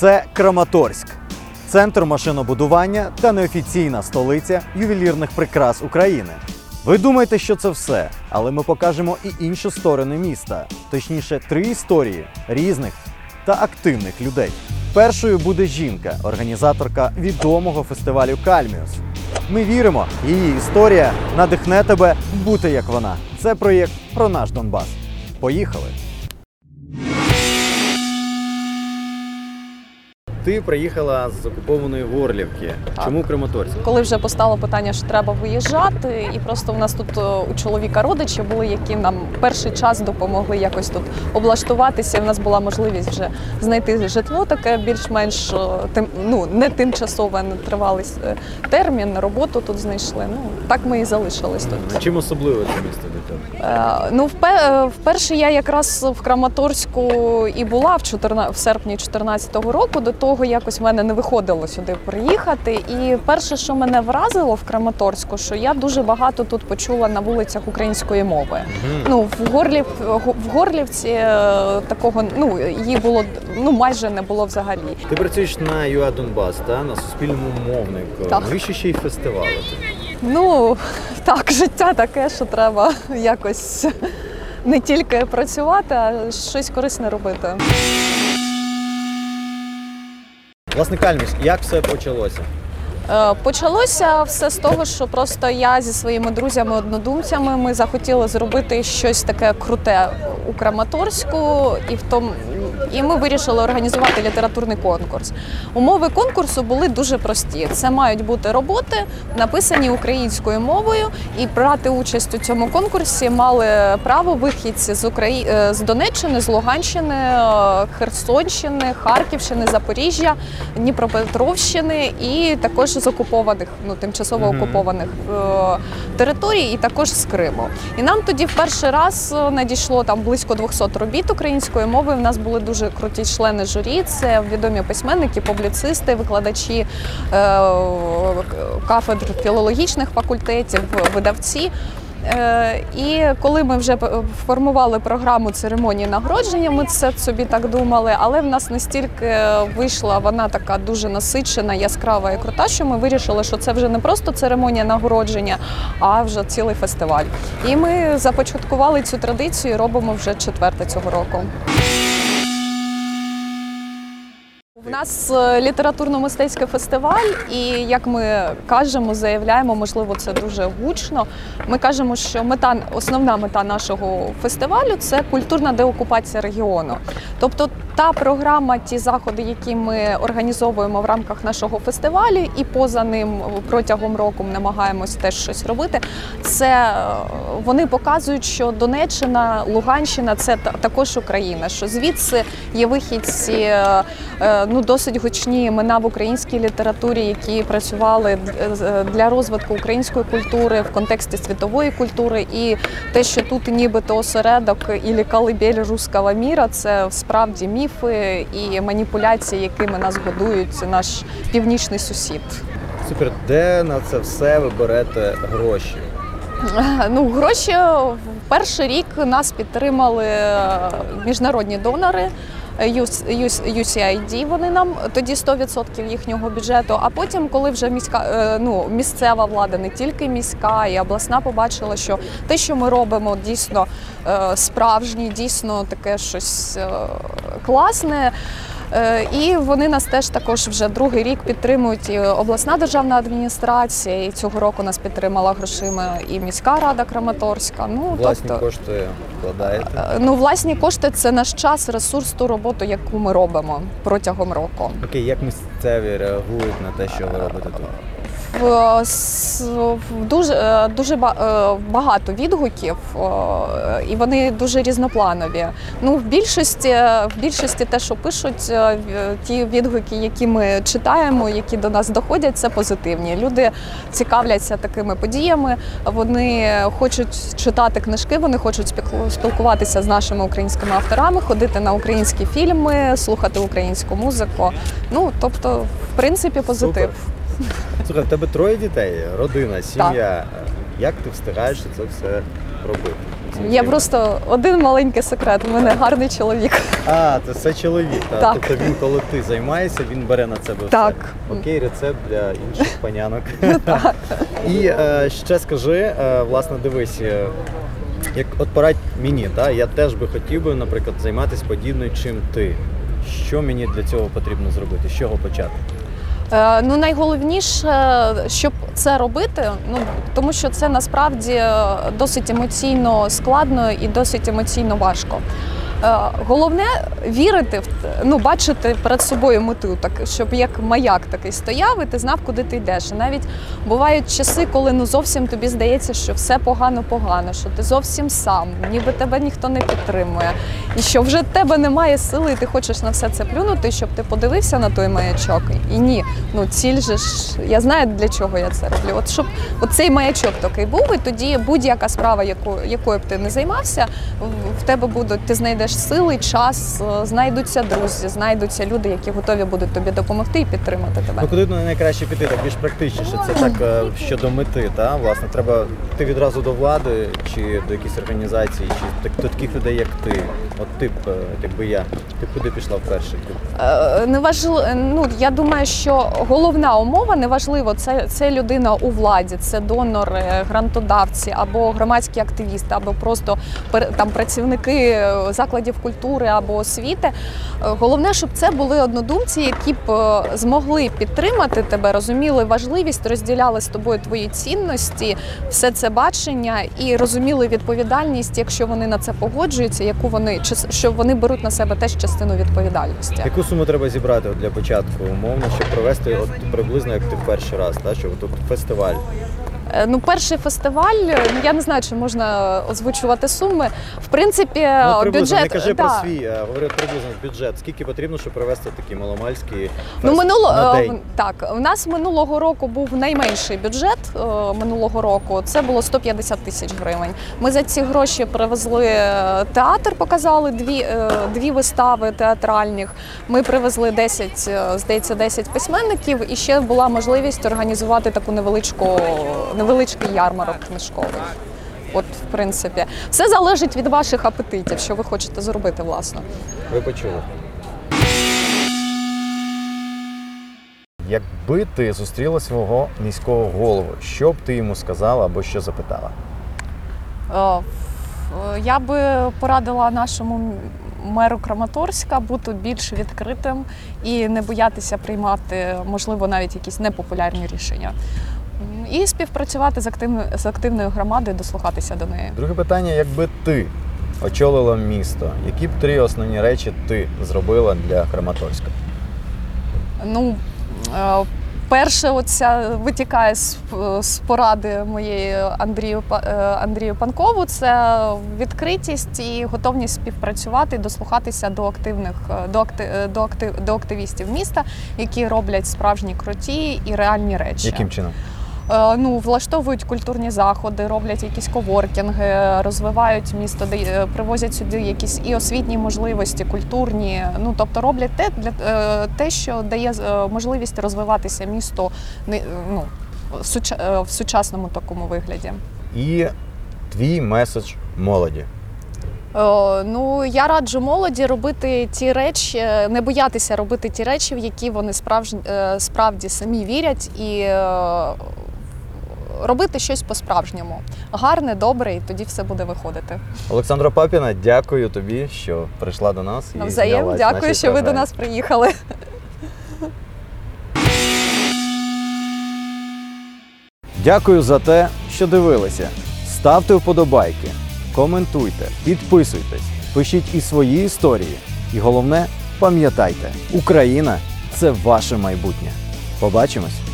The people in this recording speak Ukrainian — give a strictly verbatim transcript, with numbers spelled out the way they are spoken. Це Краматорськ. Центр машинобудування та неофіційна столиця ювелірних прикрас України. Ви думаєте, що це все, але ми покажемо і інші сторони міста. Точніше, три історії різних та активних людей. Першою буде жінка, організаторка відомого фестивалю «Кальміус». Ми віримо, її історія надихне тебе бути як вона. Це проєкт про наш Донбас. Поїхали! Ти приїхала з окупованої Горлівки. Так. Чому Краматорськ? Коли вже постало питання, що треба виїжджати, і просто в нас тут у чоловіка родичі були, які нам перший час допомогли якось тут облаштуватися. І в нас була можливість вже знайти житло таке більш-менш тим, ну, не тимчасове, не тривалий термін, роботу тут знайшли. Ну, так ми і залишились тут. Чим особливе це місто для тебе? Е, ну, впер, вперше я якраз в Краматорську і була в, чотирнадцятому, в серпні дві тисячі чотирнадцятого року. До того якось в мене не виходило сюди приїхати. І перше, що мене вразило в Краматорську, що я дуже багато тут почула на вулицях української мови. Mm-hmm. Ну, в, Горлів, в Горлівці такого, ну, її було, ну, майже не було взагалі. Ти працюєш на ю ей Донбас, та? На суспільному мовнику. Навіщо ще й фестивали? Ну, так, життя таке, що треба якось не тільки працювати, а щось корисне робити. Власне, Кальміус, як все почалося? Почалося все з того, що просто я зі своїми друзями-однодумцями ми захотіли зробити щось таке круте у Краматорську, і в тому і ми вирішили організувати літературний конкурс. Умови конкурсу були дуже прості. Це мають бути роботи, написані українською мовою, і брати участь у цьому конкурсі мали право вихідці з Украї... з Донеччини, з Луганщини, Херсонщини, Харківщини, Запоріжжя, Дніпропетровщини і також з окупованих, ну, тимчасово окупованих е- територій, і також з Криму. І нам тоді в перший раз надійшло там близько двісті робіт української мови. В нас були дуже круті члени журі, це відомі письменники, публіцисти, викладачі е- кафедр філологічних факультетів, видавці. Е- і коли ми вже формували програму церемонії нагородження, ми це собі так думали, але в нас настільки вийшла вона така дуже насичена, яскрава і крута, що ми вирішили, що це вже не просто церемонія нагородження, а вже цілий фестиваль. І ми започаткували цю традицію і робимо вже четверте цього року. У нас літературно-мистецький фестиваль, і, як ми кажемо, заявляємо, можливо, це дуже гучно, ми кажемо, що мета, основна мета нашого фестивалю – це культурна деокупація регіону. Тобто та програма, ті заходи, які ми організовуємо в рамках нашого фестивалю і поза ним протягом року намагаємось теж щось робити, це вони показують, що Донеччина, Луганщина – це також Україна, що звідси є вихідці, ну, досить гучні імена в українській літературі, які працювали для розвитку української культури в контексті світової культури. І те, що тут нібито осередок ілі колыбель руського міра, це справді міфи і маніпуляції, якими нас годують наш північний сусід. Супер. Де на це все ви берете гроші? Ну, гроші перший рік нас підтримали міжнародні донори. ю ес ей ді вони нам, тоді сто відсотків їхнього бюджету, а потім, коли вже міська, ну, місцева влада, не тільки міська, і обласна побачила, що те, що ми робимо, дійсно справжнє, дійсно таке щось класне. І вони нас теж також вже другий рік підтримують, і обласна державна адміністрація, і цього року нас підтримала грошима і міська рада Краматорська. Ну, власні тобто, кошти вкладаєте? Ну, власні кошти – це наш час, ресурс, ту роботу, яку ми робимо протягом року. Окей, як місцеві реагують на те, що ви робите тут? Дуже, дуже багато відгуків, і вони дуже різнопланові. Ну, в більшості, в більшості те, що пишуть, ті відгуки, які ми читаємо, які до нас доходять, це позитивні. Люди цікавляться такими подіями, вони хочуть читати книжки, вони хочуть спілкуватися з нашими українськими авторами, ходити на українські фільми, слухати українську музику. Ну, тобто, в принципі, позитив. Супер. Слухай, в тебе троє дітей, родина, сім'я. Так. Як ти встигаєш це все робити? Це Я просто один маленький секрет. У мене гарний чоловік. А, то це чоловік. Так. Так. Тобто він, коли ти займаєшся, він бере на себе все. Так. Окей, рецепт для інших панянок. Так. І е, ще скажи, е, власне, дивись, як от порадь мені, та, я теж би хотів би, наприклад, займатися подібною, чим ти. Що мені для цього потрібно зробити? З чого почати? Е, ну, найголовніше, щоб це робити, ну, тому що це насправді досить емоційно складно і досить емоційно важко. Е, головне вірити, ну, бачити перед собою мету, так, щоб як маяк такий стояв, і ти знав, куди ти йдеш. І навіть бувають часи, коли ну, зовсім тобі здається, що все погано-погано, що ти зовсім сам, ніби тебе ніхто не підтримує, і що вже в тебе немає сили, і ти хочеш на все це плюнути, щоб ти подивився на той маячок. І ні, ну, ціль же ж, я знаю, для чого я це роблю. От щоб от цей маячок такий був, і тоді будь-яка справа, яко, якою б ти не займався, в тебе будуть, ти знайдеш сили, час, знайдуться друзі, знайдуться люди, які готові будуть тобі допомогти і підтримати тебе. Ну, куди найкраще піти, так більш практичніше, це так щодо мети, та? Власне, треба ти відразу до влади, чи до якихось організацій, чи так, до таких людей, як ти, от тип, якби я, ти куди пішла вперше? Е, не важливо, ну, я думаю, що головна умова, неважливо, це, це людина у владі, це донори, грантодавці, або громадські активісти, або просто там працівники закладів культури або освіти. Головне, щоб це були однодумці, які б змогли підтримати тебе, розуміли важливість, розділяли з тобою твої цінності, все це бачення і розуміли відповідальність, якщо вони на це погоджуються, яку вони, що вони беруть на себе теж частину відповідальності. Яку суму треба зібрати для початку, умовно, щоб провести от приблизно, як ти в перший раз, так, щоб тут фестиваль? Ну, перший фестиваль, я не знаю, чи можна озвучувати суми. В принципі, ну, бюджет... Не кажи да. про свій, а говорю приблизно бюджет. Скільки потрібно, щоб провести такі маломальські ну, минуло... на день? Так, у нас минулого року був найменший бюджет минулого року. Це було сто п'ятдесят тисяч гривень. Ми за ці гроші привезли театр, показали дві, дві вистави театральних. Ми привезли десять, здається, десять письменників. І ще була можливість організувати таку невеличку... невеличкий ярмарок книжковий. От, в принципі. Все залежить від ваших апетитів, що ви хочете зробити, власне. Ви почули. Якби ти зустріла свого міського голову, що б ти йому сказала або що запитала? О, я би порадила нашому меру Краматорська бути більш відкритим і не боятися приймати, можливо, навіть якісь непопулярні рішення. І співпрацювати з, активно, з активною громадою, дослухатися до неї. Друге питання, якби ти очолила місто, які б три основні речі ти зробила для Краматорська? Ну, перше, оця витікає з, з поради моєї Андрію, Андрію Панкову, це відкритість і готовність співпрацювати, дослухатися до активних, до, актив, до, актив, до активістів міста, які роблять справжні круті і реальні речі. Яким чином? Ну, влаштовують культурні заходи, роблять якісь коворкінги, розвивають місто, привозять сюди якісь і освітні можливості, культурні. Ну, тобто роблять те, для, те, що дає можливість розвиватися місто ну, в сучасному такому вигляді. І твій меседж молоді? Ну, я раджу молоді робити ті речі, не боятися робити ті речі, в які вони справж... справді самі вірять і робити щось по-справжньому. Гарне, добре, і тоді все буде виходити. Олександра Папіна, дякую тобі, що прийшла до нас. Навзаєм, дякую, що ви до нас приїхали. Дякую за те, що дивилися. Ставте вподобайки, коментуйте, підписуйтесь, пишіть і свої історії. І головне, пам'ятайте, Україна – це ваше майбутнє. Побачимось!